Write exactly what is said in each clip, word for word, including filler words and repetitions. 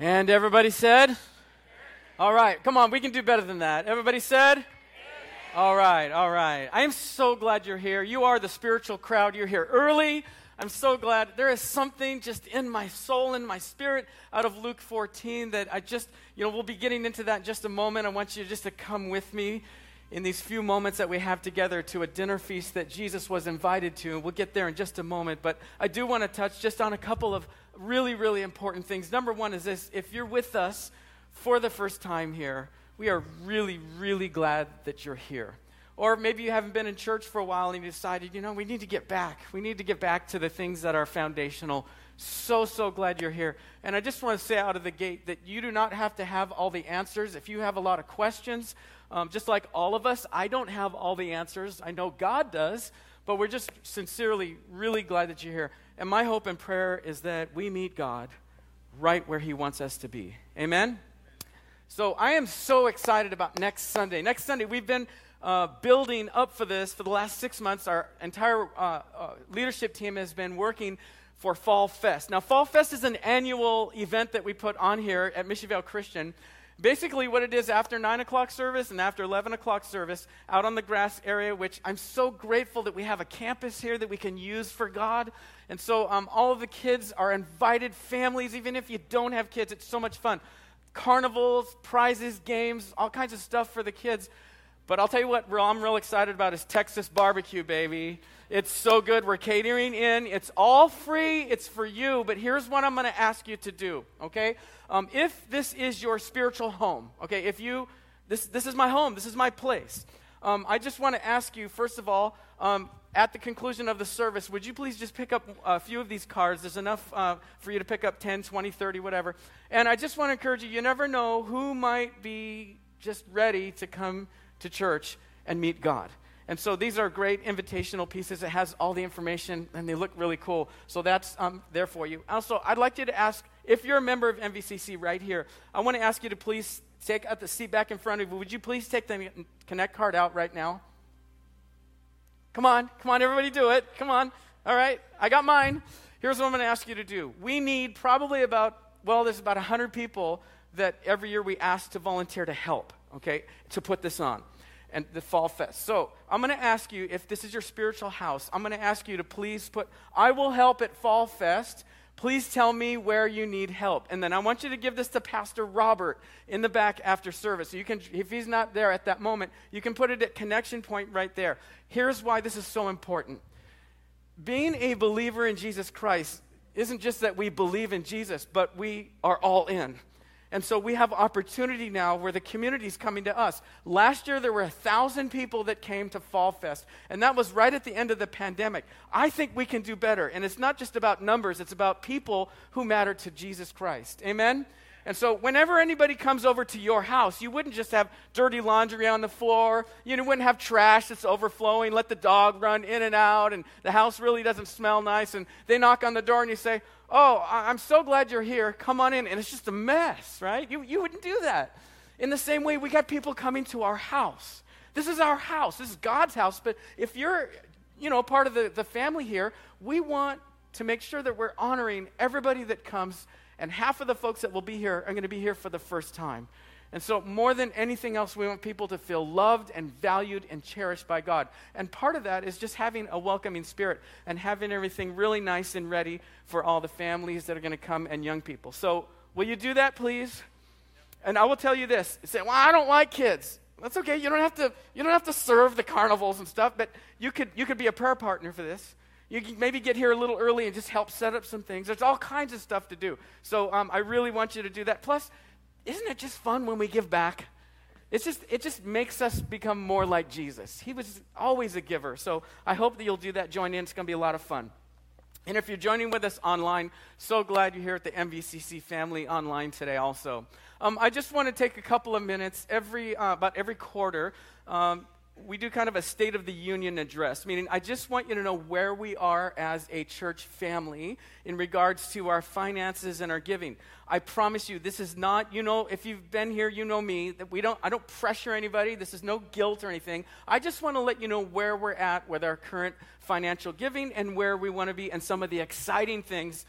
And everybody said? All right. Come on, we can do better than that. Everybody said? Amen. All right, all right. I am so glad you're here. You are the spiritual crowd. You're here early. I'm so glad. There is something just in my soul, in my spirit, out of Luke fourteen that I just, you know, we'll be getting into that in just a moment. I want you just to come with me in these few moments that we have together to a dinner feast that Jesus was invited to. And we'll get there in just a moment. But I do want to touch just on a couple of really, really important things. Number one is this. If you're with us for the first time here, we are really, really glad that you're here. Or maybe you haven't been in church for a while and you decided, you know, we need to get back. We need to get back to the things that are foundational. So, so glad you're here. And I just want to say out of the gate that you do not have to have all the answers. If you have a lot of questions, um, just like all of us, I don't have all the answers. I know God does, but we're just sincerely really glad that you're here. And my hope and prayer is that we meet God right where he wants us to be. Amen? So I am so excited about next Sunday. Next Sunday, we've been uh, building up for this for the last six months. Our entire uh, uh, leadership team has been working for Fall Fest. Now, Fall Fest is an annual event that we put on here at Mission Vale Christian. Basically what it is, after nine o'clock service and after eleven o'clock service, out on the grass area, which I'm so grateful that we have a campus here that we can use for God. And so um, all of the kids are invited, families, even if you don't have kids, it's so much fun. Carnivals, prizes, games, all kinds of stuff for the kids. But I'll tell you what I'm real excited about is Texas barbecue, baby. It's so good. We're catering in. It's all free. It's for you. But here's what I'm going to ask you to do, okay? Um, if this is your spiritual home, okay, if you, this this is my home. This is my place. Um, I just want to ask you, first of all, um, at the conclusion of the service, would you please just pick up a few of these cards? There's enough uh, for you to pick up ten, twenty, thirty, whatever. And I just want to encourage you, you never know who might be just ready to come to church and meet God. And so these are great invitational pieces. It has all the information, and they look really cool. So that's um, there for you. Also, I'd like you to ask, if you're a member of M V C C right here, I want to ask you to please take out the seat back in front of you. Would you please take the Connect card out right now? Come on. Come on, everybody do it. Come on. All right. I got mine. Here's what I'm going to ask you to do. We need probably about, well, there's about one hundred people that every year we ask to volunteer to help, okay, to put this on, and the Fall Fest. So I'm going to ask you, if this is your spiritual house, I'm going to ask you to please put, I will help at Fall Fest. Please tell me where you need help. And then I want you to give this to Pastor Robert in the back after service. So you can, if he's not there at that moment, you can put it at connection point right there. Here's why this is so important. Being a believer in Jesus Christ isn't just that we believe in Jesus, but we are all in. And so we have opportunity now where the community is coming to us. Last year, there were one thousand people that came to Fall Fest, and that was right at the end of the pandemic. I think we can do better, and it's not just about numbers. It's about people who matter to Jesus Christ. Amen? And so whenever anybody comes over to your house, you wouldn't just have dirty laundry on the floor. You wouldn't have trash that's overflowing. Let the dog run in and out, and the house really doesn't smell nice. And they knock on the door, and you say, oh, I'm so glad you're here. Come on in. And it's just a mess, right? You you wouldn't do that. In the same way, we got people coming to our house. This is our house. This is God's house. But if you're, you know, part of the, the family here, we want to make sure that we're honoring everybody that comes. And half of the folks that will be here are going to be here for the first time. And so more than anything else, we want people to feel loved and valued and cherished by God. And part of that is just having a welcoming spirit and having everything really nice and ready for all the families that are going to come and young people. So will you do that, please? And I will tell you this. Say, well, I don't like kids. That's okay. You don't have to, you don't have to serve the carnivals and stuff, but you could, you could be a prayer partner for this. You can maybe get here a little early and just help set up some things. There's all kinds of stuff to do. So um, I really want you to do that. Plus, Isn't it just fun when we give back? It's just, it just makes us become more like Jesus. He was always a giver. So I hope that you'll do that. Join in. It's going to be a lot of fun. And if you're joining with us online, so glad you're here at the M V C C family online today also. Um, I just want to take a couple of minutes, every uh, about every quarter, um, we do kind of a State of the Union address, meaning I just want you to know where we are as a church family in regards to our finances and our giving. I promise you, this is not, you know, if you've been here, you know me, that we don't, I don't pressure anybody. This is no guilt or anything. I just want to let you know where we're at with our current financial giving and where we want to be and some of the exciting things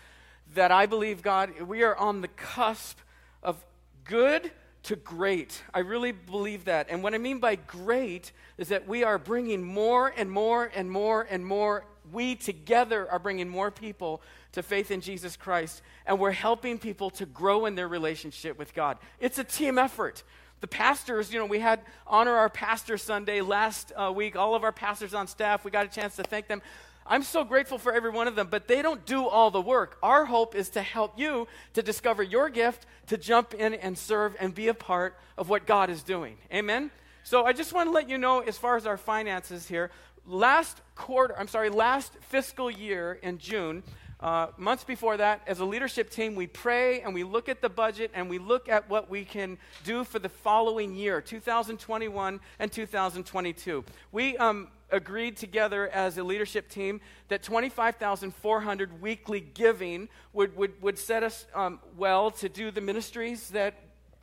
that I believe, God, we are on the cusp of good to great. I really believe that. And what I mean by great is that we are bringing more and more and more and more. We together are bringing more people to faith in Jesus Christ, and we're helping people to grow in their relationship with God. It's a team effort. The pastors, you know, we had Honor Our Pastor Sunday last uh, week. All of our pastors on staff, we got a chance to thank them. I'm so grateful for every one of them, but they don't do all the work. Our hope is to help you to discover your gift, to jump in and serve and be a part of what God is doing. Amen? So I just want to let you know, as far as our finances here, last quarter, I'm sorry, last fiscal year in June, uh, months before that, as a leadership team, we pray and we look at the budget and we look at what we can do for the following year, two thousand twenty-one and two thousand twenty-two. We, um, agreed together as a leadership team that twenty-five thousand four hundred dollars weekly giving would, would, would set us um, well to do the ministries that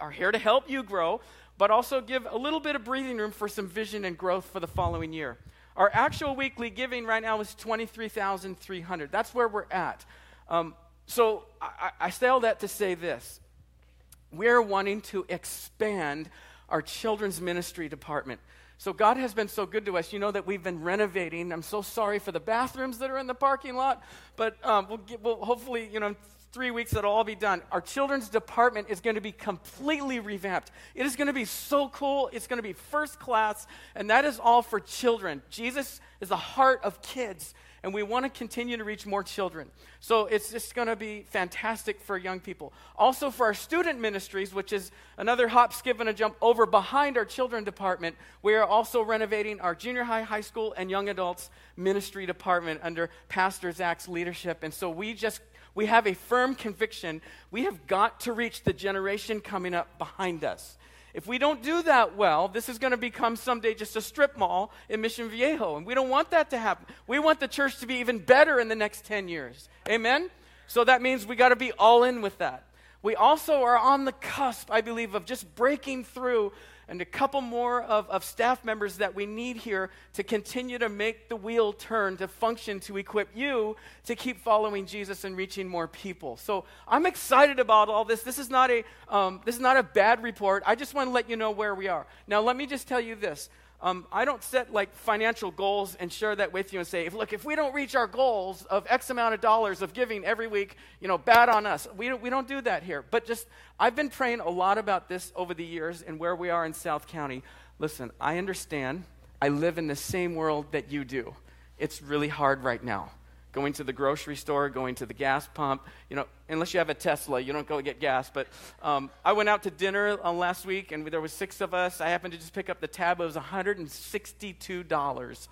are here to help you grow, but also give a little bit of breathing room for some vision and growth for the following year. Our actual weekly giving right now is twenty-three thousand three hundred dollars. That's where we're at. Um, so I, I say all that to say this. We're wanting to expand our children's ministry department. So God has been so good to us. You know that we've been renovating. I'm so sorry for the bathrooms that are in the parking lot, but um, we'll, get, we'll hopefully, you know, in three weeks it'll all be done. Our children's department is going to be completely revamped. It is going to be so cool. It's going to be first class, and that is all for children. Jesus is the heart of kids, and we want to continue to reach more children. So it's just going to be fantastic for young people. Also for our student ministries, which is another hop, skip, and a jump over behind our children department, we are also renovating our junior high, high school, and young adults ministry department under Pastor Zach's leadership. And so we just, we have a firm conviction. We have got to reach the generation coming up behind us. If we don't do that well, this is going to become someday just a strip mall in Mission Viejo, and we don't want that to happen. We want the church to be even better in the next ten years. Amen? So that means we got to be all in with that. We also are on the cusp, I believe, of just breaking through and a couple more of, of staff members that we need here to continue to make the wheel turn, to function, to equip you to keep following Jesus and reaching more people. So I'm excited about all this. This is not a um, this is not a bad report. I just want to let you know where we are. Now let me just tell you this. Um, I don't set like financial goals and share that with you and say, if, look, if we don't reach our goals of X amount of dollars of giving every week, you know, bad on us. We don't, we don't do that here. But just, I've been praying a lot about this over the years and where we are in South County. Listen, I understand. I live in the same world that you do. It's really hard right now. Going to the grocery store, going to the gas pump, you know, unless you have a Tesla, you don't go get gas. But um, I went out to dinner uh, last week, and there was six of us. I happened to just pick up the tab. It was one hundred sixty-two dollars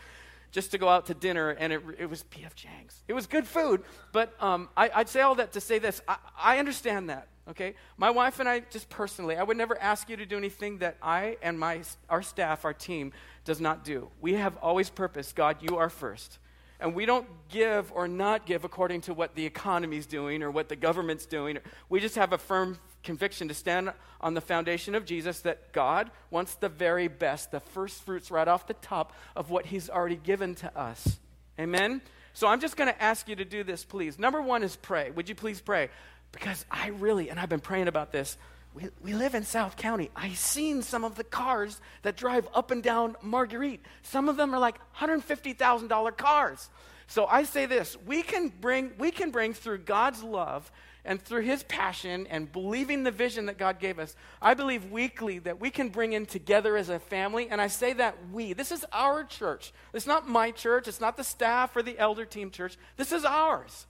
just to go out to dinner, and it, it was P F Chang's. It was good food, but um, I, I'd say all that to say this. I, I understand that, okay? My wife and I, just personally, I would never ask you to do anything that I and my our staff, our team, does not do. We have always purpose. God, you are first. And we don't give or not give according to what the economy's doing or what the government's doing. We just have a firm conviction to stand on the foundation of Jesus that God wants the very best, the first fruits right off the top of what he's already given to us. Amen? So I'm just going to ask you to do this, please. Number one is pray. Would you please pray? Because I really, and I've been praying about this, we, we live in South County. I've seen some of the cars that drive up and down Marguerite. Some of them are like one hundred fifty thousand dollars cars. So I say this, we can bring we can bring through God's love and through his passion and believing the vision that God gave us. I believe weekly that we can bring in together as a family, and I say that we. This is our church. It's not my church. It's not the staff or the elder team church. This is ours.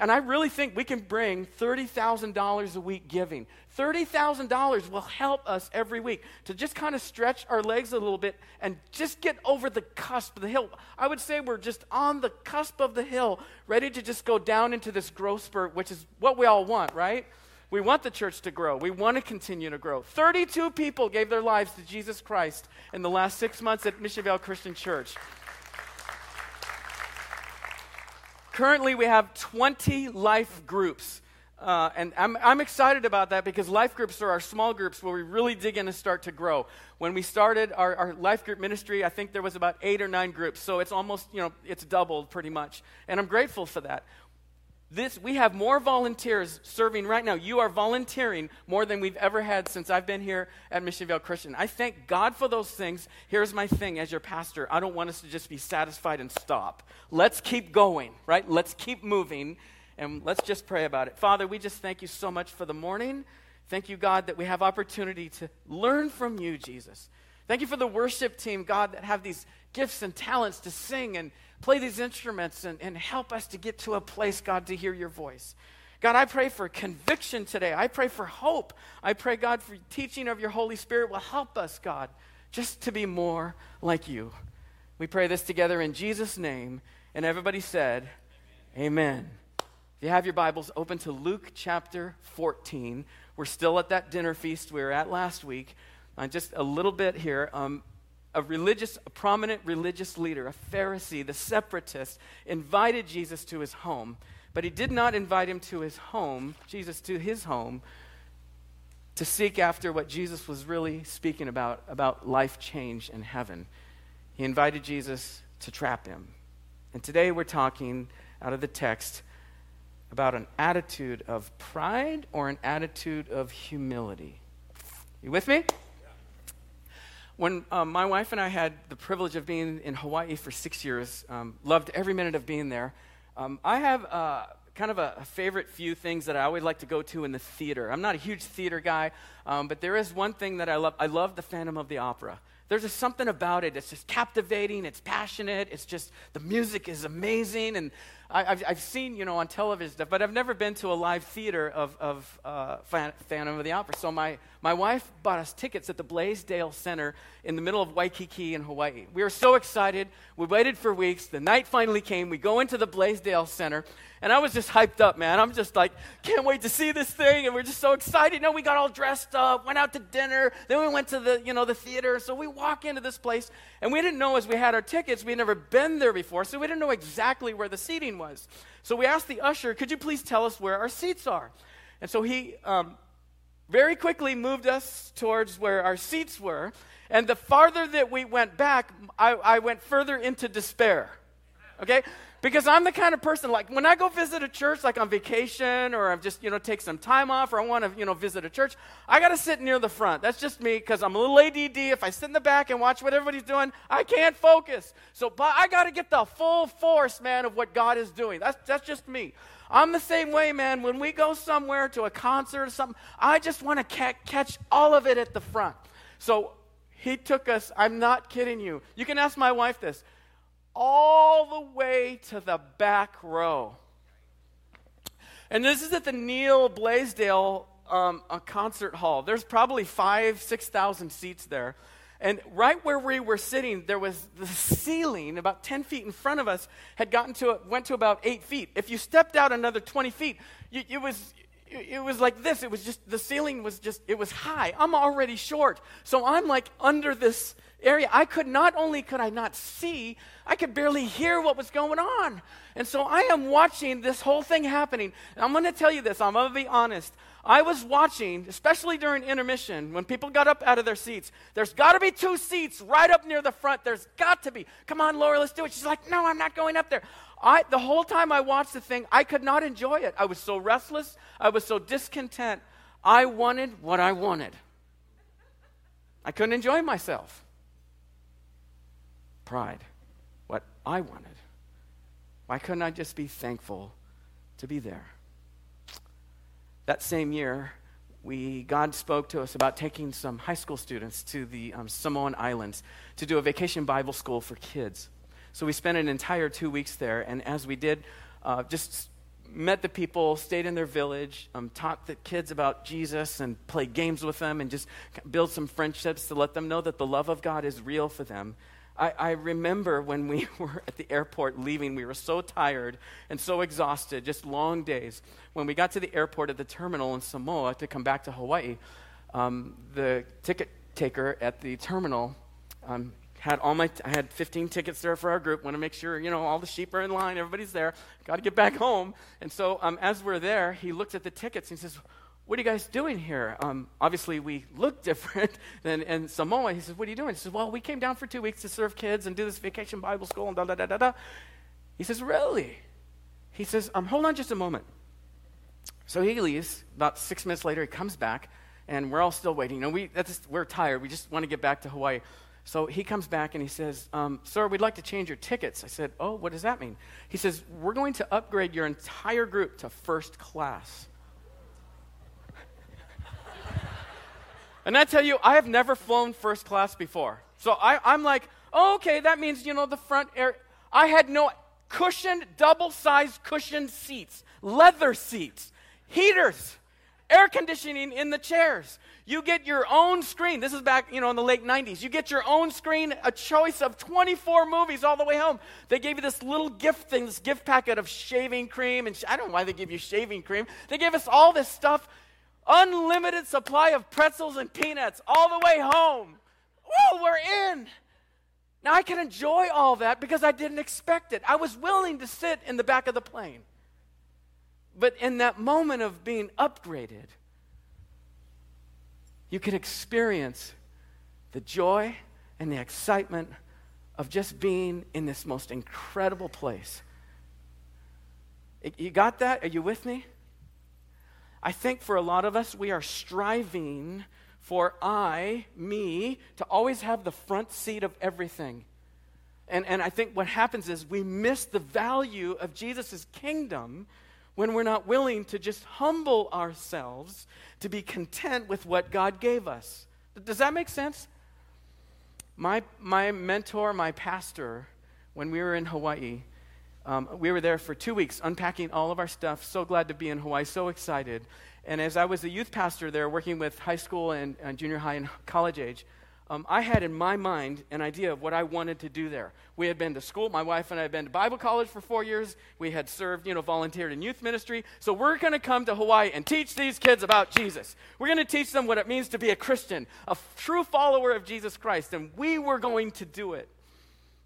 And I really think we can bring thirty thousand dollars a week giving. thirty thousand dollars will help us every week to just kind of stretch our legs a little bit and just get over the cusp of the hill. I would say we're just on the cusp of the hill, ready to just go down into this growth spurt, which is what we all want, right? We want the church to grow. We want to continue to grow. thirty-two people gave their lives to Jesus Christ in the last six months at Mission Vale Christian Church. Currently, we have twenty life groups, uh, and I'm, I'm excited about that because life groups are our small groups where we really dig in and start to grow. When we started our, our life group ministry, I think there was about eight or nine groups, so it's almost, you know, it's doubled pretty much, and I'm grateful for that. This, we have more volunteers serving right now. You are volunteering more than we've ever had since I've been here at Mission Vale Christian. I thank God for those things. Here's my thing as your pastor. I don't want us to just be satisfied and stop. Let's keep going, right? Let's keep moving, and let's just pray about it. Father, we just thank you so much for the morning. Thank you, God, that we have opportunity to learn from you, Jesus. Thank you for the worship team, God, that have these gifts and talents to sing and play these instruments and, and help us to get to a place, God, to hear your voice. God, I pray for conviction today. I pray for hope. I pray, God, for teaching of your Holy Spirit will help us, God, just to be more like you. We pray this together in Jesus' name. And everybody said, amen. Amen. If you have your Bibles, open to Luke chapter fourteen. We're still at that dinner feast we were at last week. Uh, just a little bit here. Um, A religious, a prominent religious leader, a Pharisee, the separatist, invited Jesus to his home, but he did not invite him to his home, Jesus to his home, to seek after what Jesus was really speaking about, about life change in heaven. He invited Jesus to trap him. And today we're talking out of the text about an attitude of pride or an attitude of humility. You with me? When uh, my wife and I had the privilege of being in Hawaii for six years, um, loved every minute of being there, um, I have uh, kind of a, a favorite few things that I always like to go to in the theater. I'm not a huge theater guy, um, but there is one thing that I love. I love the Phantom of the Opera. There's just something about it. It's just captivating. It's passionate. It's just, the music is amazing. And I, I've, I've seen, you know, on television stuff, but I've never been to a live theater of, of uh, Phantom of the Opera. So my, my wife bought us tickets at the Blaisdell Center in the middle of Waikiki in Hawaii. We were so excited. We waited for weeks. The night finally came. We go into the Blaisdell Center, and I was just hyped up, man. I'm just like, can't wait to see this thing, and we're just so excited. You know, we got all dressed up, went out to dinner. Then we went to the, you know, the theater. So we walk into this place, and we didn't know as we had our tickets. We had never been there before, so we didn't know exactly where the seating was. So we asked the usher, could you please tell us where our seats are? And so he um, very quickly moved us towards where our seats were. And the farther that we went back, I, I went further into despair. Okay? Because I'm the kind of person, like, when I go visit a church, like on vacation, or I've just, you know, take some time off, or I want to, you know, visit a church, I got to sit near the front. That's just me, because I'm a little A D D. If I sit in the back and watch what everybody's doing, I can't focus. So but I got to get the full force, man, of what God is doing. That's that's just me. I'm the same way, man. When we go somewhere to a concert or something, I just want to ca- catch all of it at the front. So he took us, I'm not kidding you. You can ask my wife this. All the way to the back row. And this is at the Neil Blaisdell um, a concert hall. There's probably five, six thousand seats there. And right where we were sitting, there was the ceiling about ten feet in front of us had gotten to, a, went to about eight feet. If you stepped out another twenty feet, you, it was... It was like this. It was just, the ceiling was just, it was high. I'm already short. So I'm like under this area. I could, not only could I not see, I could barely hear what was going on. And so I am watching this whole thing happening. And I'm going to tell you this. I'm going to be honest. I was watching, especially during intermission, when people got up out of their seats. There's got to be two seats right up near the front. There's got to be. Come on, Laura, let's do it. She's like, no, I'm not going up there. I, the whole time I watched the thing, I could not enjoy it. I was so restless. I was so discontent. I wanted what I wanted. I couldn't enjoy myself. Pride. What I wanted. Why couldn't I just be thankful to be there? That same year, we God spoke to us about taking some high school students to the um, Samoan Islands to do a vacation Bible school for kids. So we spent an entire two weeks there, and as we did, uh, just met the people, stayed in their village, um, taught the kids about Jesus and played games with them and just build some friendships to let them know that the love of God is real for them. I, I remember when we were at the airport leaving, we were so tired and so exhausted, just long days. When we got to the airport at the terminal in Samoa to come back to Hawaii, um, the ticket taker at the terminal um, had all my, t- I had fifteen tickets there for our group. Want to make sure, you know, all the sheep are in line, everybody's there. Got to get back home. And so um, as we're there, he looked at the tickets and he says, "What are you guys doing here?" Um, obviously, we look different than in Samoa. He says, "What are you doing?" He says, "Well, we came down for two weeks to serve kids and do this vacation Bible school and da da da da da." He says, "Really?" He says, um, "Hold on just a moment." So he leaves. About six minutes later, he comes back, and we're all still waiting. You know, we that's, we're tired. We just want to get back to Hawaii. So he comes back and he says, um, "Sir, we'd like to change your tickets." I said, "Oh, what does that mean?" He says, "We're going to upgrade your entire group to first class." And I tell you, I have never flown first class before. So I, I'm like, oh, okay, that means, you know, the front air. I had no cushioned, double-sized cushioned seats, leather seats, heaters, air conditioning in the chairs. You get your own screen. This is back, you know, in the late nineties. You get your own screen, a choice of twenty-four movies all the way home. They gave you this little gift thing, this gift packet of shaving cream. And sh- I don't know why they give you shaving cream. They gave us all this stuff. Unlimited supply of pretzels and peanuts all the way home. Whoa, we're in. Now I can enjoy all that because I didn't expect it. I was willing to sit in the back of the plane. But in that moment of being upgraded, you can experience the joy and the excitement of just being in this most incredible place. You got that? Are you with me? I think for a lot of us, we are striving for I, me, to always have the front seat of everything. And and I think what happens is we miss the value of Jesus' kingdom when we're not willing to just humble ourselves to be content with what God gave us. Does that make sense? My, my mentor, my pastor, when we were in Hawaii, Um, we were there for two weeks unpacking all of our stuff. So glad to be in Hawaii, so excited. And as I was the youth pastor there working with high school and, and junior high and college age, um, I had in my mind an idea of what I wanted to do there. We had been to school. My wife and I had been to Bible college for four years. We had served, you know, volunteered in youth ministry. So we're going to come to Hawaii and teach these kids about Jesus. We're going to teach them what it means to be a Christian, a true follower of Jesus Christ. And we were going to do it.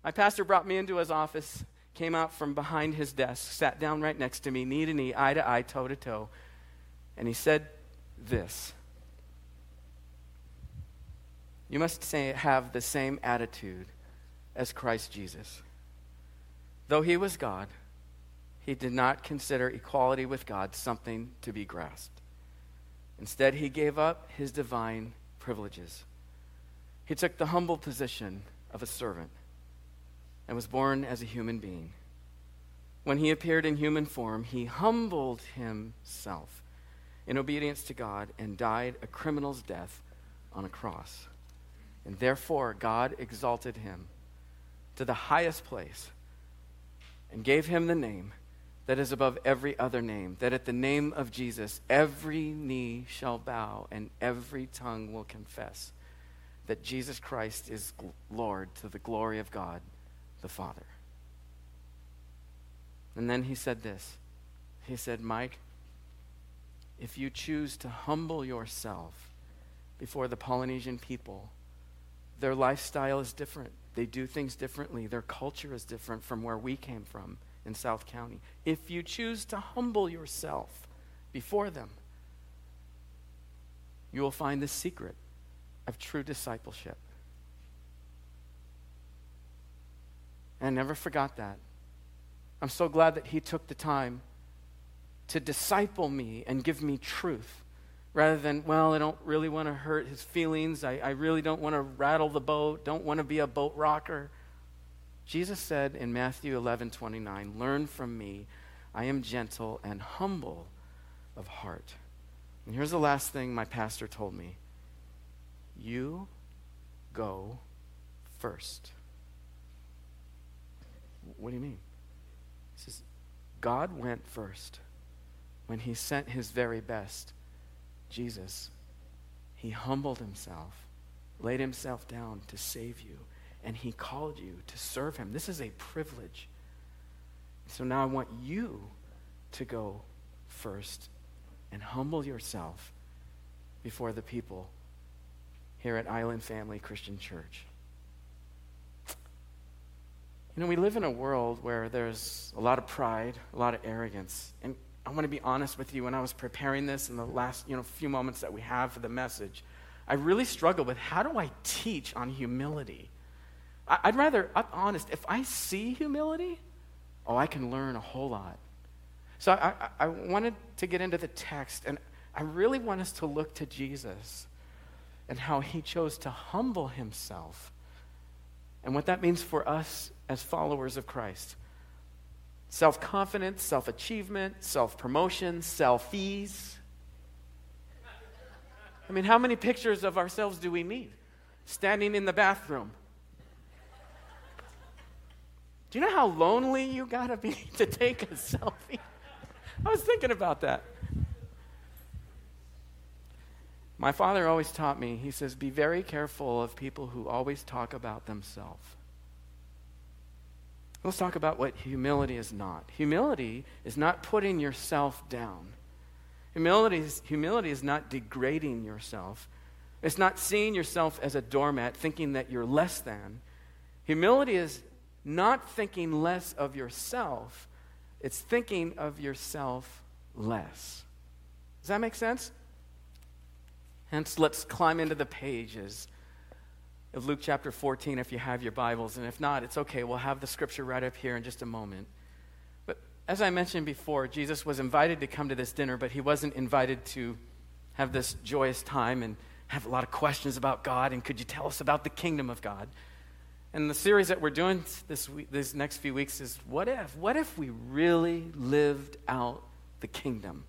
My pastor brought me into his office, came out from behind his desk, sat down right next to me, knee to knee, eye to eye, toe to toe, and he said this: "You must say, have the same attitude as Christ Jesus. Though he was God, he did not consider equality with God something to be grasped. Instead, he gave up his divine privileges. He took the humble position of a servant and was born as a human being. When he appeared in human form, he humbled himself in obedience to God and died a criminal's death on a cross. And therefore, God exalted him to the highest place and gave him the name that is above every other name, that at the name of Jesus, every knee shall bow and every tongue will confess that Jesus Christ is Lord, to the glory of God the Father." And then he said this. He said, "Mike, if you choose to humble yourself before the Polynesian people, their lifestyle is different. They do things differently. Their culture is different from where we came from in South County. If you choose to humble yourself before them, you will find the secret of true discipleship." I never forgot that. I'm so glad that he took the time to disciple me and give me truth rather than, well, I don't really want to hurt his feelings. I, I really don't want to rattle the boat. Don't want to be a boat rocker. Jesus said in Matthew eleven twenty-nine, "Learn from me. I am gentle and humble of heart." And here's the last thing my pastor told me: "You go first." What do you mean? He says, God went first. when he sent his very best, Jesus. He humbled himself, laid himself down to save you, and he called you to serve him. This is a privilege. So now I want you to go first and humble yourself before the people here at Island Family Christian Church. You know, we live in a world where there's a lot of pride, a lot of arrogance. And I want to be honest with you, when I was preparing this in the last, you know, few moments that we have for the message, I really struggled with how do I teach on humility? I'd rather, I'm honest, if I see humility, oh, I can learn a whole lot. So I, I, I wanted to get into the text, and I really want us to look to Jesus and how he chose to humble himself and what that means for us as followers of Christ. Self-confidence, self-achievement, self-promotion, selfies. I mean, how many pictures of ourselves do we need? Standing in the bathroom. Do you know how lonely you gotta be to take a selfie? I was thinking about that. My father always taught me, he says, be very careful of people who always talk about themselves. Let's talk about what humility is not. Humility is not putting yourself down. Humility is, humility is not degrading yourself. It's not seeing yourself as a doormat, thinking that you're less than. Humility is not thinking less of yourself. It's thinking of yourself less. Does that make sense? Hence, let's climb into the pages of Luke chapter fourteen, if you have your Bibles, and if not, it's okay. We'll have the scripture right up here in just a moment. But as I mentioned before, Jesus was invited to come to this dinner, but he wasn't invited to have this joyous time and have a lot of questions about God and could you tell us about the kingdom of God? And the series that we're doing this week, these next few weeks is what if? What if we really lived out the kingdom?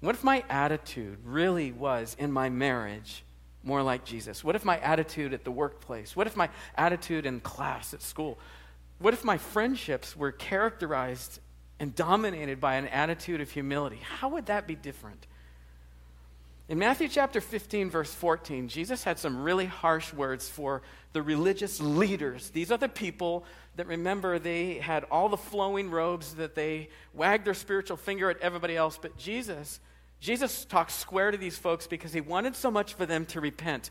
What if my attitude really was in my marriage more like Jesus? What if my attitude at the workplace? What if my attitude in class at school? What if my friendships were characterized and dominated by an attitude of humility? How would that be different? In Matthew chapter fifteen, verse fourteen, Jesus had some really harsh words for the religious leaders. These are the people that, remember, they had all the flowing robes that they wagged their spiritual finger at everybody else, but Jesus... Jesus talked square to these folks because he wanted so much for them to repent.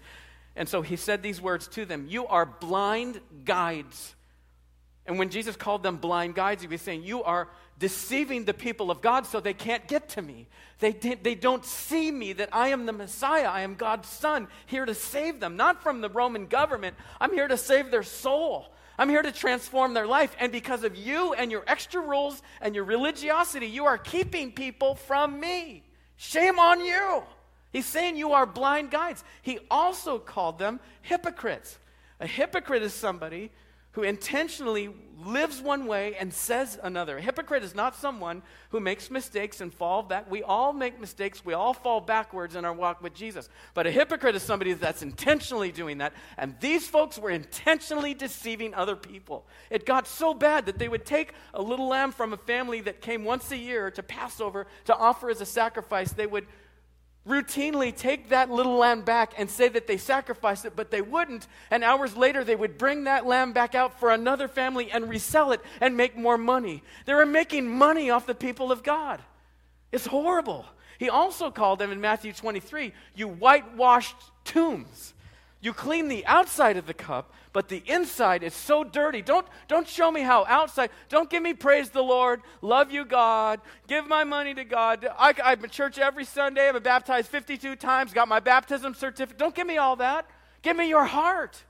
And so he said these words to them, you are blind guides. And when Jesus called them blind guides, he was saying, you are deceiving the people of God so they can't get to me. They, they don't see me, that I am the Messiah. I am God's son, here to save them, not from the Roman government. I'm here to save their soul. I'm here to transform their life. And because of you and your extra rules and your religiosity, you are keeping people from me. Shame on you. He's saying you are blind guides. He also called them hypocrites. A hypocrite is somebody who intentionally lives one way and says another. A hypocrite is not someone who makes mistakes and falls back. We all make mistakes. We all fall backwards in our walk with Jesus. But a hypocrite is somebody that's intentionally doing that. And these folks were intentionally deceiving other people. It got so bad that they would take a little lamb from a family that came once a year to Passover to offer as a sacrifice. They would routinely take that little lamb back and say that they sacrificed it, but they wouldn't. And hours later, they would bring that lamb back out for another family and resell it and make more money. They were making money off the people of God. It's horrible. He also called them in Matthew twenty-three, you whitewashed tombs. You clean the outside of the cup, but the inside is so dirty. Don't, don't show me how outside. Don't give me praise the Lord. Love you, God. Give my money to God. I, I'm in church every Sunday. I've been baptized fifty-two times. Got my baptism certificate. Don't give me all that. Give me your heart.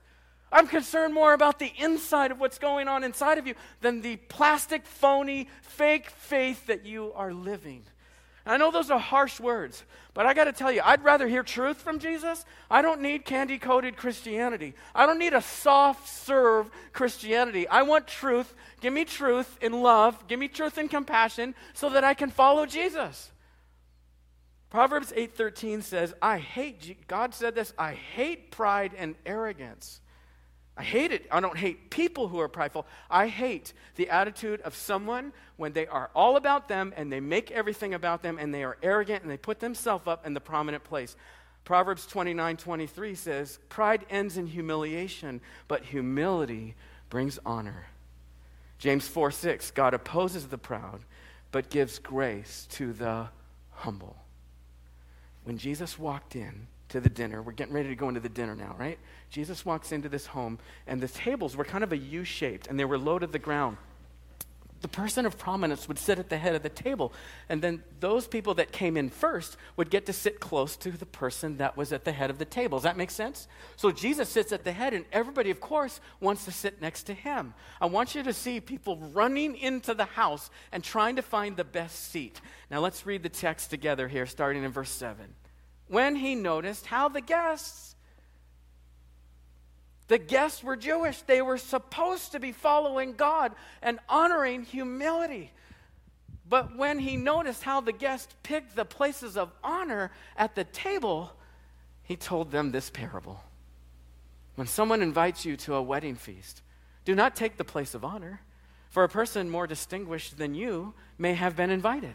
I'm concerned more about the inside of what's going on inside of you than the plastic, phony, fake faith that you are living. I know those are harsh words, but I got to tell you, I'd rather hear truth from Jesus. I don't need candy-coated Christianity. I don't need a soft-serve Christianity. I want truth. Give me truth in love. Give me truth in compassion so that I can follow Jesus. Proverbs eight thirteen says, I hate, God said this, I hate pride and arrogance. I hate it. I don't hate people who are prideful. I hate the attitude of someone when they are all about them and they make everything about them and they are arrogant and they put themselves up in the prominent place. Proverbs twenty-nine twenty-three says, pride ends in humiliation, but humility brings honor. James four six, God opposes the proud, but gives grace to the humble. When Jesus walked in to the dinner, we're getting ready to go into the dinner now, right? Jesus walks into this home, and the tables were kind of a U-shaped, and they were low to the ground. The person of prominence would sit at the head of the table, and then those people that came in first would get to sit close to the person that was at the head of the table. Does that make sense? So Jesus sits at the head, and everybody, of course, wants to sit next to him. I want you to see people running into the house and trying to find the best seat. Now let's read the text together here, starting in verse seven. When he noticed how the guests, the guests were Jewish. They were supposed to be following God and honoring humility. But when he noticed how the guests picked the places of honor at the table, he told them this parable. When someone invites you to a wedding feast, do not take the place of honor, for a person more distinguished than you may have been invited.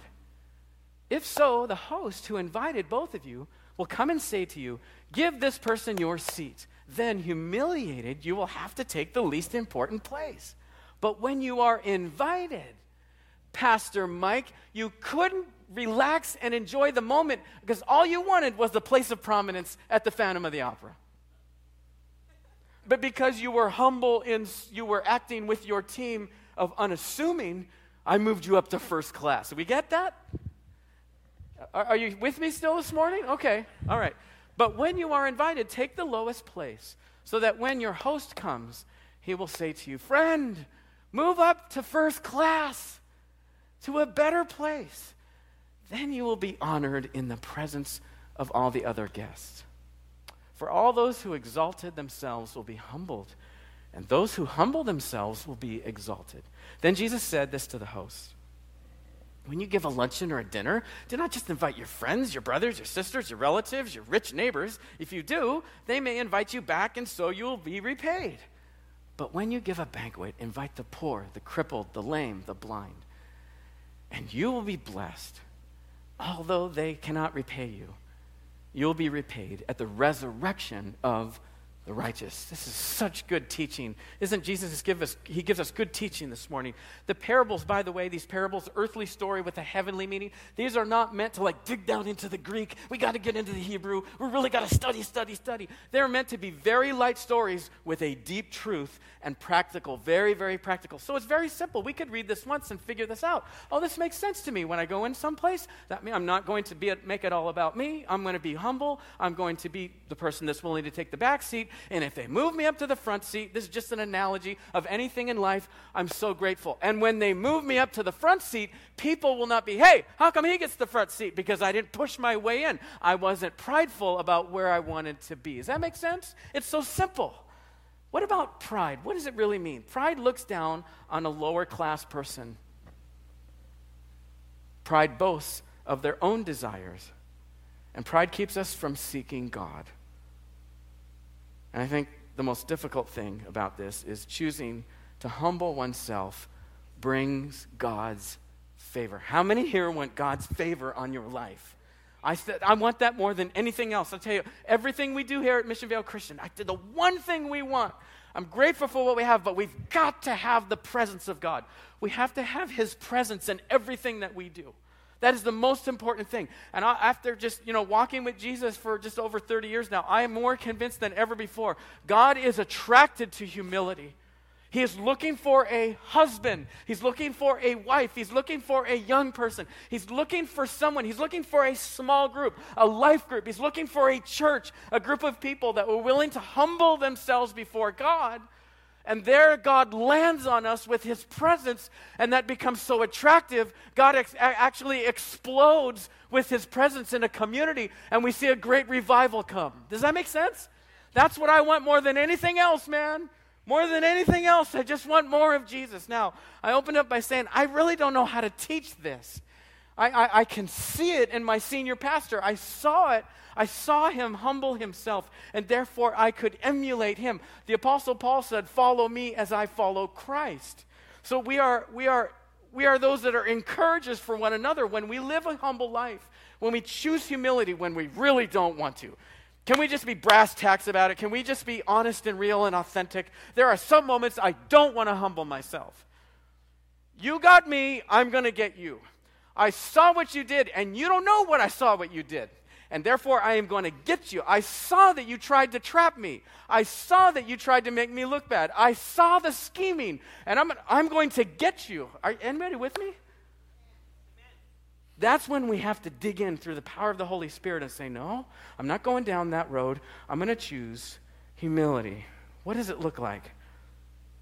If so, the host who invited both of you will come and say to you, give this person your seat. Then, humiliated, you will have to take the least important place. But when you are invited, Pastor Mike, you couldn't relax and enjoy the moment because all you wanted was the place of prominence at the Phantom of the Opera. But because you were humble and you were acting with your team of unassuming, I moved you up to first class. Do we get that? Are, are you with me still this morning? Okay, all right. But when you are invited, take the lowest place, so that when your host comes, he will say to you, friend, move up to first class, to a better place. Then you will be honored in the presence of all the other guests. For all those who exalted themselves will be humbled, and those who humble themselves will be exalted. Then Jesus said this to the host. When you give a luncheon or a dinner, do not just invite your friends, your brothers, your sisters, your relatives, your rich neighbors. If you do, they may invite you back, and so you will be repaid. But when you give a banquet, invite the poor, the crippled, the lame, the blind, and you will be blessed. Although they cannot repay you, you will be repaid at the resurrection of the righteous. This is such good teaching. Isn't Jesus give us, he gives us good teaching this morning. The parables, by the way, these parables, earthly story with a heavenly meaning, these are not meant to like dig down into the Greek. We got to get into the Hebrew. We really got to study, study, study. They're meant to be very light stories with a deep truth and practical, very, very practical. So it's very simple. We could read this once and figure this out. Oh, this makes sense to me. When I go in someplace, that means I'm not going to be make it all about me. I'm going to be humble. I'm going to be the person that's willing to take the back seat. And if they move me up to the front seat, this is just an analogy of anything in life, I'm so grateful. And when they move me up to the front seat, people will not be, hey, how come he gets the front seat? Because I didn't push my way in. I wasn't prideful about where I wanted to be. Does that make sense? It's so simple. What about pride? What does it really mean? Pride looks down on a lower class person. Pride boasts of their own desires. And pride keeps us from seeking God. And I think the most difficult thing about this is choosing to humble oneself brings God's favor. How many here want God's favor on your life? I said, I want that more than anything else. I'll tell you, everything we do here at Mission Vale Christian, I did the one thing we want. I'm grateful for what we have, but we've got to have the presence of God. We have to have his presence in everything that we do. That is the most important thing. And I, after just, you know, walking with Jesus for just over thirty years now, I am more convinced than ever before. God is attracted to humility. He is looking for a husband. He's looking for a wife. He's looking for a young person. He's looking for someone. He's looking for a small group, a life group. He's looking for a church, a group of people that were willing to humble themselves before God. And there God lands on us with his presence, and that becomes so attractive, God ex- actually explodes with his presence in a community, and we see a great revival come. Does that make sense? That's what I want more than anything else, man. More than anything else, I just want more of Jesus. Now, I opened up by saying, I really don't know how to teach this. I, I, I can see it in my senior pastor. I saw it. I saw him humble himself, and therefore I could emulate him. The Apostle Paul said, "Follow me as I follow Christ." So we are, we are, we are those that are encouragers for one another when we live a humble life, when we choose humility when we really don't want to. Can we just be brass tacks about it? Can we just be honest and real and authentic? There are some moments I don't want to humble myself. You got me, I'm going to get you. I saw what you did, and you don't know what I saw what you did. And therefore, I am going to get you. I saw that you tried to trap me. I saw that you tried to make me look bad. I saw the scheming, and I'm, I'm going to get you. Are anybody with me? That's when we have to dig in through the power of the Holy Spirit and say, no, I'm not going down that road. I'm going to choose humility. What does it look like?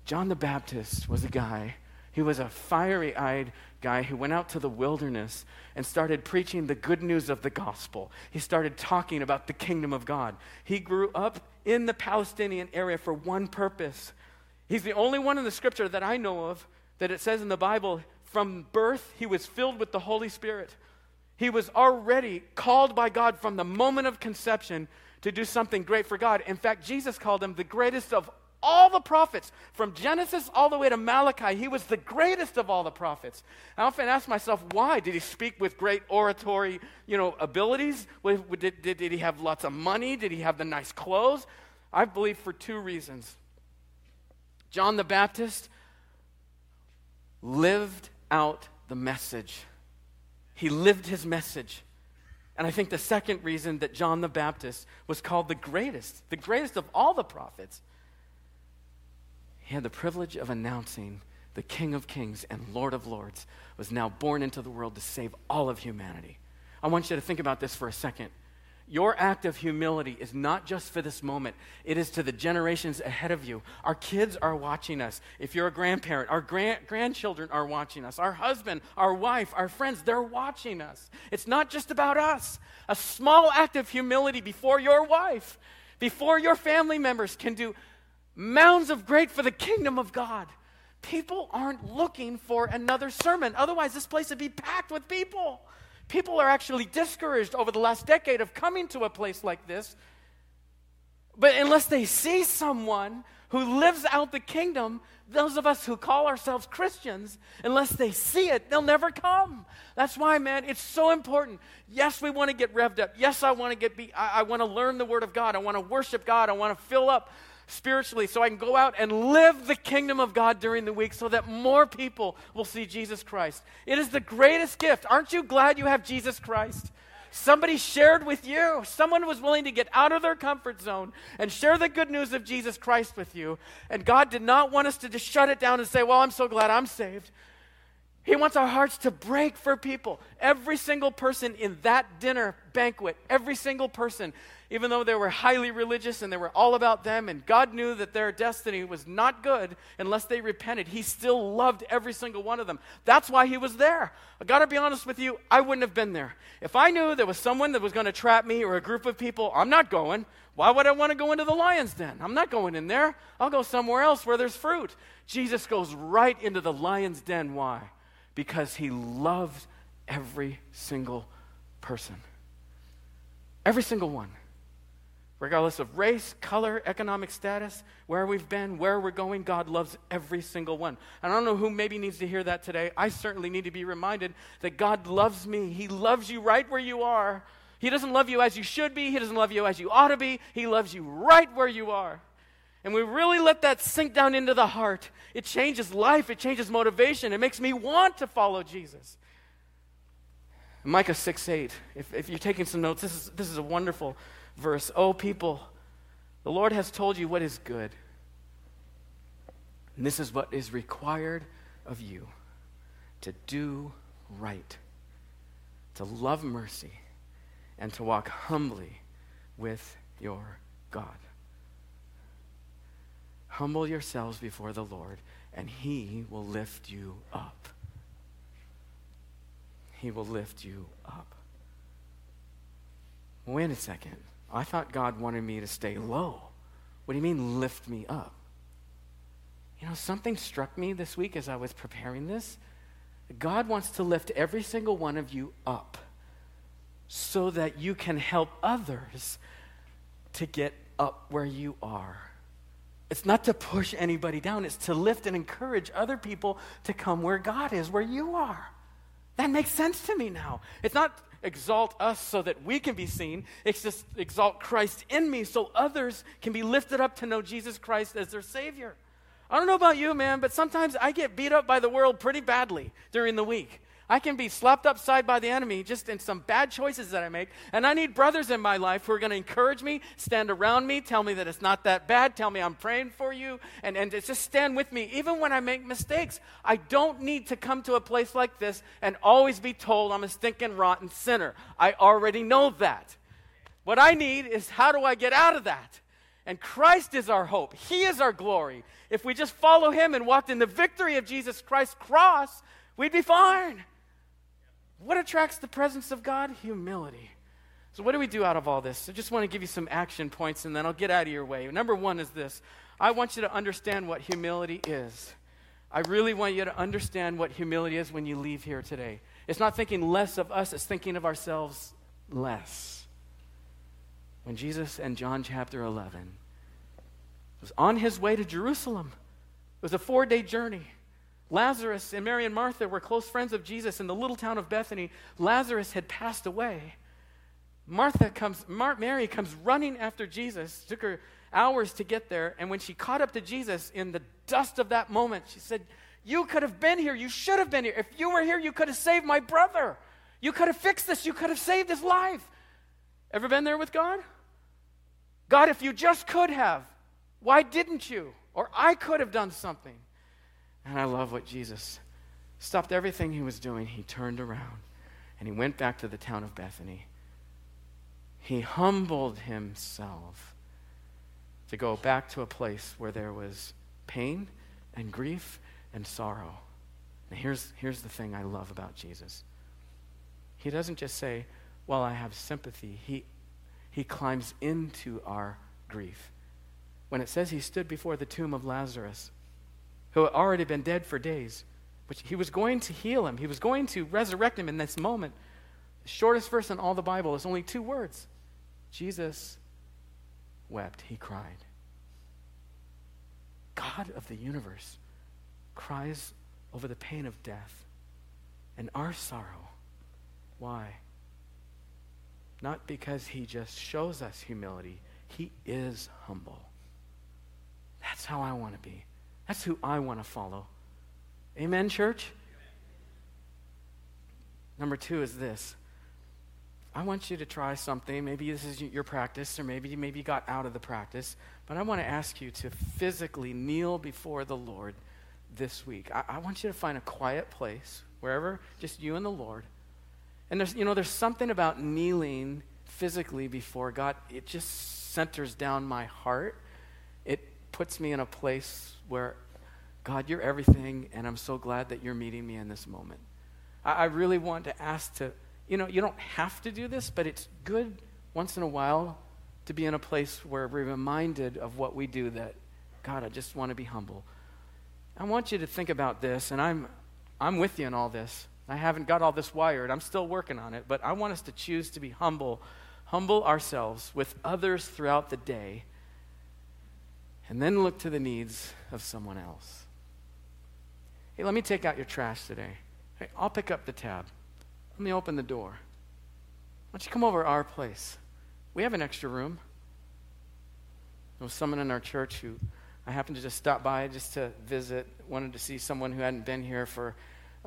John the Baptist was a guy. He was a fiery-eyed guy who went out to the wilderness and started preaching the good news of the gospel. He started talking about the kingdom of God. He grew up in the Palestinian area for one purpose. He's the only one in the scripture that I know of that it says in the Bible, from birth, he was filled with the Holy Spirit. He was already called by God from the moment of conception to do something great for God. In fact, Jesus called him the greatest of all the prophets. From Genesis all the way to Malachi, he was the greatest of all the prophets. I often ask myself, why? Did he speak with great oratory, you know, abilities? Did, did, did he have lots of money? Did he have the nice clothes? I believe for two reasons. John the Baptist lived out the message. He lived his message. And I think the second reason that John the Baptist was called the greatest, the greatest of all the prophets, he had the privilege of announcing the King of Kings and Lord of Lords was now born into the world to save all of humanity. I want you to think about this for a second. Your act of humility is not just for this moment. It is to the generations ahead of you. Our kids are watching us. If you're a grandparent, our grand- grandchildren are watching us. Our husband, our wife, our friends, they're watching us. It's not just about us. A small act of humility before your wife, before your family members can do mounds of great for the kingdom of God. People aren't looking for another sermon. Otherwise, this place would be packed with people. People are actually discouraged over the last decade of coming to a place like this. But unless they see someone who lives out the kingdom, those of us who call ourselves Christians, unless they see it, they'll never come. That's why, man, it's so important. Yes, we want to get revved up. Yes, I want to get be- I, I want to learn the Word of God. I want to worship God. I want to fill up spiritually so I can go out and live the kingdom of God during the week so that more people will see Jesus Christ. It is the greatest gift. Aren't you glad you have Jesus Christ? Somebody shared with you. Someone was willing to get out of their comfort zone and share the good news of Jesus Christ with you. And God did not want us to just shut it down and say, well, I'm so glad I'm saved. He wants our hearts to break for people. Every single person in that dinner banquet, every single person, even though they were highly religious and they were all about them, and God knew that their destiny was not good unless they repented, he still loved every single one of them. That's why he was there. I got to be honest with you, I wouldn't have been there. If I knew there was someone that was going to trap me or a group of people, I'm not going. Why would I want to go into the lion's den? I'm not going in there. I'll go somewhere else where there's fruit. Jesus goes right into the lion's den. Why? Because he loved every single person. Every single one. Regardless of race, color, economic status, where we've been, where we're going, God loves every single one. And I don't know who maybe needs to hear that today. I certainly need to be reminded that God loves me. He loves you right where you are. He doesn't love you as you should be. He doesn't love you as you ought to be. He loves you right where you are. And we really let that sink down into the heart. It changes life. It changes motivation. It makes me want to follow Jesus. Micah six eight. If, if you're taking some notes, this is this is a wonderful verse. Oh, people, the Lord has told you what is good. And this is what is required of you. To do right. To love mercy. And to walk humbly with your God. Humble yourselves before the Lord, and he will lift you up. He will lift you up. Wait a second. I thought God wanted me to stay low. What do you mean lift me up? You know, something struck me this week as I was preparing this. God wants to lift every single one of you up so that you can help others to get up where you are. It's not to push anybody down. It's to lift and encourage other people to come where God is, where you are. That makes sense to me now. It's not exalt us so that we can be seen. It's just exalt Christ in me so others can be lifted up to know Jesus Christ as their Savior. I don't know about you, man, but sometimes I get beat up by the world pretty badly during the week. I can be slapped upside by the enemy just in some bad choices that I make, and I need brothers in my life who are going to encourage me, stand around me, tell me that it's not that bad, tell me I'm praying for you, and, and just stand with me even when I make mistakes. I don't need to come to a place like this and always be told I'm a stinking rotten sinner. I already know that. What I need is how do I get out of that? And Christ is our hope. He is our glory. If we just follow him and walked in the victory of Jesus Christ's cross, we'd be fine. What attracts the presence of God? Humility. So what do we do out of all this? I just want to give you some action points, and then I'll get out of your way. Number one is this. I want you to understand what humility is. I really want you to understand what humility is when you leave here today. It's not thinking less of us. It's thinking of ourselves less. When Jesus in John chapter eleven was on his way to Jerusalem, it was a four-day journey. Lazarus and Mary and Martha were close friends of Jesus in the little town of Bethany. Lazarus had passed away. Martha comes, Mar- Mary comes running after Jesus. It took her hours to get there. And when she caught up to Jesus in the dust of that moment, she said, "You could have been here. You should have been here. If you were here, you could have saved my brother. You could have fixed this. You could have saved his life." Ever been there with God? God, if you just could have, why didn't you? Or I could have done something. And I love what Jesus stopped everything he was doing. He turned around and he went back to the town of Bethany. He humbled himself to go back to a place where there was pain and grief and sorrow. And here's, here's the thing I love about Jesus. He doesn't just say, well, I have sympathy. He, he climbs into our grief. When it says he stood before the tomb of Lazarus, who had already been dead for days, which he was going to heal him. He was going to resurrect him in this moment. The shortest verse in all the Bible is only two words. Jesus wept. He cried. God of the universe cries over the pain of death and our sorrow. Why? Not because he just shows us humility. He is humble. That's how I want to be. That's who I want to follow. Amen, church? Amen. Number two is this. I want you to try something. Maybe this is your practice, or maybe, maybe you got out of the practice, but I want to ask you to physically kneel before the Lord this week. I, I want you to find a quiet place, wherever, just you and the Lord. And there's, you know, there's something about kneeling physically before God. It just centers down my heart. It puts me in a place where, God, you're everything, and I'm so glad that you're meeting me in this moment. I, I really want to ask to, you know, you don't have to do this, but it's good once in a while to be in a place where we're reminded of what we do, that, God, I just want to be humble. I want you to think about this, and I'm, I'm with you in all this. I haven't got all this wired. I'm still working on it, but I want us to choose to be humble, humble ourselves with others throughout the day, and then look to the needs of someone else. Hey, let me take out your trash today. Hey, I'll pick up the tab. Let me open the door. Why don't you come over to our place? We have an extra room. There was someone in our church who I happened to just stop by just to visit, wanted to see someone who hadn't been here for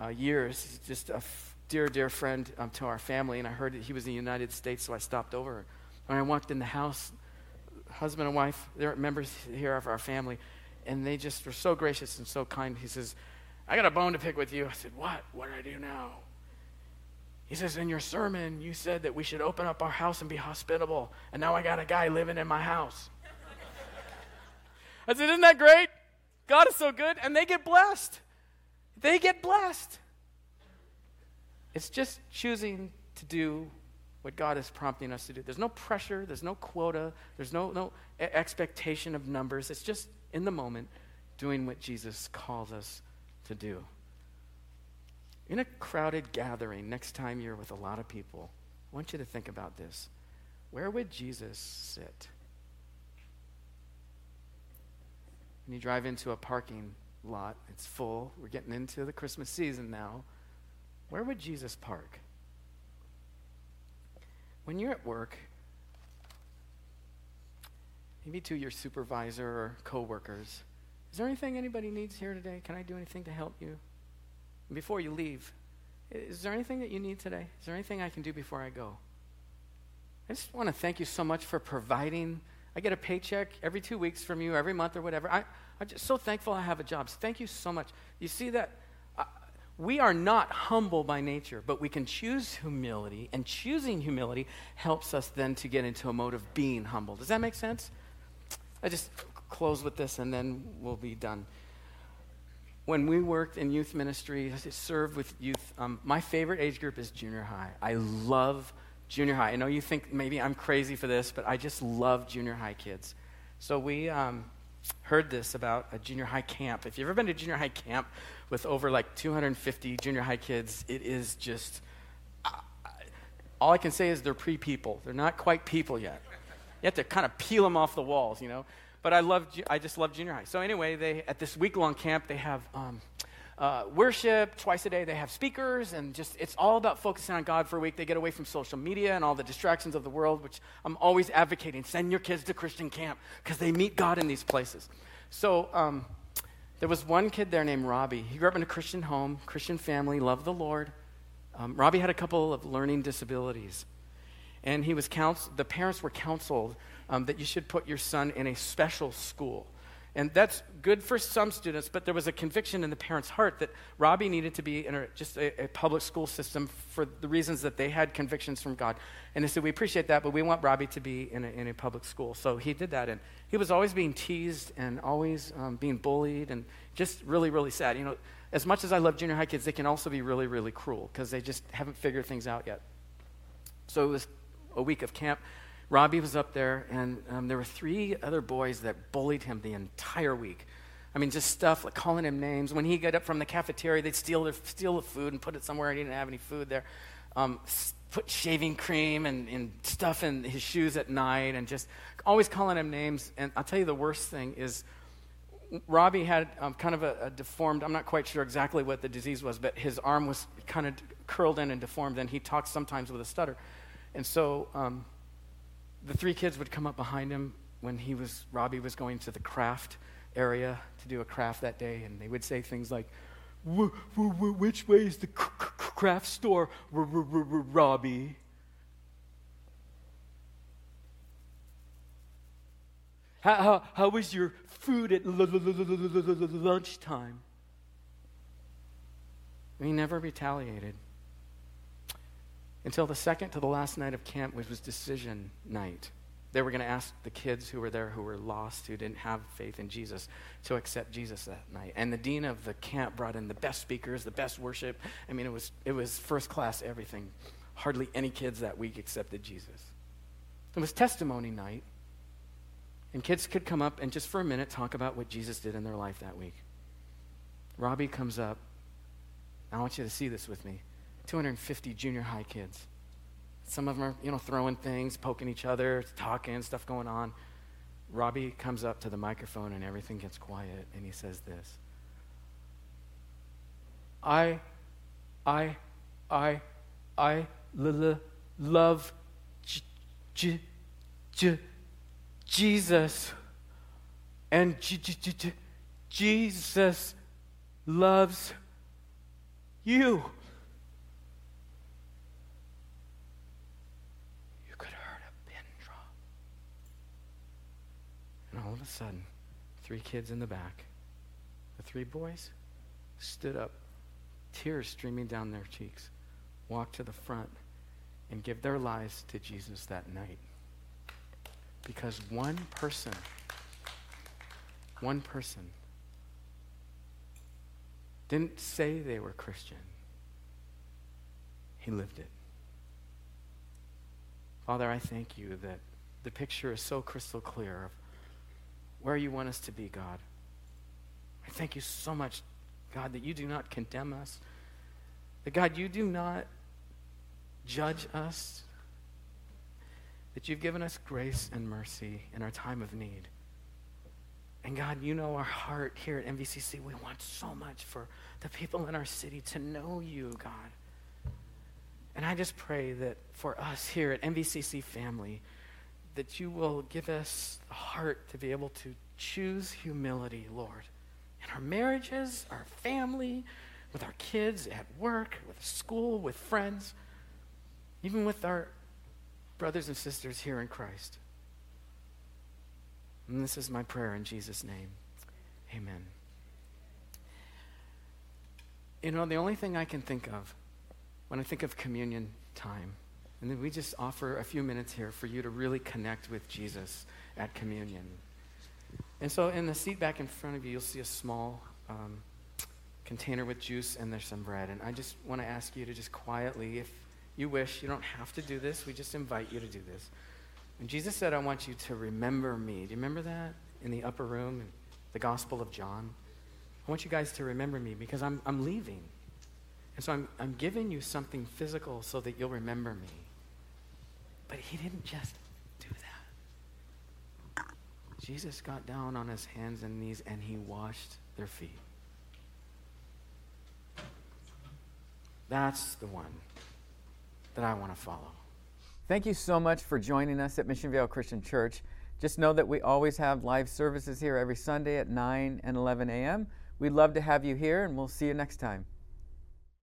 uh, years, just a f- dear, dear friend um, to our family, and I heard that he was in the United States, so I stopped over. When I walked in the house, husband and wife, they're members here of our family, and they just were so gracious and so kind. He says, I got a bone to pick with you. I said, what? What do I do now? He says, in your sermon, you said that we should open up our house and be hospitable, and now I got a guy living in my house. I said, isn't that great? God is so good, and they get blessed. They get blessed. It's just choosing to do what God is prompting us to do. There's no pressure. There's no quota. There's no, no expectation of numbers. It's just in the moment doing what Jesus calls us to do. In a crowded gathering, next time you're with a lot of people, I want you to think about this. Where would Jesus sit? When you drive into a parking lot, it's full. We're getting into the Christmas season now. Where would Jesus park? When you're at work, maybe to your supervisor or coworkers, is there anything anybody needs here today? Can I do anything to help you? Before you leave, is there anything that you need today? Is there anything I can do before I go? I just want to thank you so much for providing. I get a paycheck every two weeks from you, every month or whatever. I, I'm just so thankful I have a job. So thank you so much. You see that uh, we are not humble by nature, but we can choose humility, and choosing humility helps us then to get into a mode of being humble. Does that make sense? I just close with this, and then we'll be done. When we worked in youth ministry, I served with youth. Um, my favorite age group is junior high. I love junior high. I know you think maybe I'm crazy for this, but I just love junior high kids. So we um, heard this about a junior high camp. If you've ever been to junior high camp with over like two hundred fifty junior high kids, it is just, uh, all I can say is they're pre-people. They're not quite people yet. You have to kind of peel them off the walls, you know. But I love, I just love junior high. So anyway, they at this week-long camp, they have um, uh, worship twice a day. They have speakers, and just it's all about focusing on God for a week. They get away from social media and all the distractions of the world, which I'm always advocating. Send your kids to Christian camp because they meet God in these places. So um, there was one kid there named Robbie. He grew up in a Christian home, Christian family, loved the Lord. Um, Robbie had a couple of learning disabilities, and he was counseled. The parents were counseled Um, that you should put your son in a special school. And that's good for some students, but there was a conviction in the parents' heart that Robbie needed to be in a, just a, a public school system for the reasons that they had convictions from God. And they said, we appreciate that, but we want Robbie to be in a, in a public school. So he did that, and he was always being teased and always um, being bullied and just really, really sad. You know, as much as I love junior high kids, they can also be really, really cruel because they just haven't figured things out yet. So it was a week of camp. Robbie was up there, and um, there were three other boys that bullied him the entire week. I mean, just stuff like calling him names. When he got up from the cafeteria, they'd steal their, steal the food and put it somewhere. He didn't have any food there. Um, put shaving cream and, and stuff in his shoes at night, and just always calling him names. And I'll tell you the worst thing is Robbie had um, kind of a, a deformed, I'm not quite sure exactly what the disease was, but his arm was kind of curled in and deformed, and he talked sometimes with a stutter. And so... Um, The three kids would come up behind him when he was, Robbie was going to the craft area to do a craft that day, and they would say things like, w- w- w- which way is the c- c- craft store, r- r- r- Robbie? How, how, how was your food at l- l- l- l- l- lunchtime? And he never retaliated. Until the second to the last night of camp, which was decision night. They were going to ask the kids who were there, who were lost, who didn't have faith in Jesus, to accept Jesus that night. And the dean of the camp brought in the best speakers, the best worship. I mean, it was it was first class everything. Hardly any kids that week accepted Jesus. It was testimony night. And kids could come up and just for a minute talk about what Jesus did in their life that week. Robbie comes up. I want you to see this with me. two hundred fifty junior high kids. Some of them are, you know, throwing things, poking each other, talking, stuff going on. Robbie comes up to the microphone and everything gets quiet, and he says this. I, I, I, I l- l- love j- j- j- Jesus, and j- j- j- j- Jesus loves you. All of a sudden, three kids in the back, the three boys, stood up, tears streaming down their cheeks, walked to the front, and gave their lives to Jesus that night. Because one person, one person, didn't say they were Christian. He lived it. Father, I thank you that the picture is so crystal clear of where you want us to be, God. I thank you so much, God, that you do not condemn us, That God, you do not judge us, that you've given us grace and mercy in our time of need. And God, you know our heart here at M V C C. We want so much for the people in our city to know you, God. And I just pray that for us here at M V C C family, that you will give us the heart to be able to choose humility, Lord, in our marriages, our family, with our kids, at work, with school, with friends, even with our brothers and sisters here in Christ. And this is my prayer in Jesus' name. Amen. You know, the only thing I can think of when I think of communion time, and then we just offer a few minutes here for you to really connect with Jesus at communion. And so in the seat back in front of you, you'll see a small um, container with juice, and there's some bread. And I just want to ask you to just quietly, if you wish, you don't have to do this. We just invite you to do this. And Jesus said, I want you to remember me. Do you remember that in the upper room, in the Gospel of John? I want you guys to remember me because I'm I'm leaving. And so I'm I'm giving you something physical so that you'll remember me. But he didn't just do that. Jesus got down on his hands and knees and he washed their feet. That's the one that I want to follow. Thank you so much for joining us at Mission Vale Christian Church. Just know that we always have live services here every Sunday at nine and eleven a.m. We'd love to have you here, and we'll see you next time.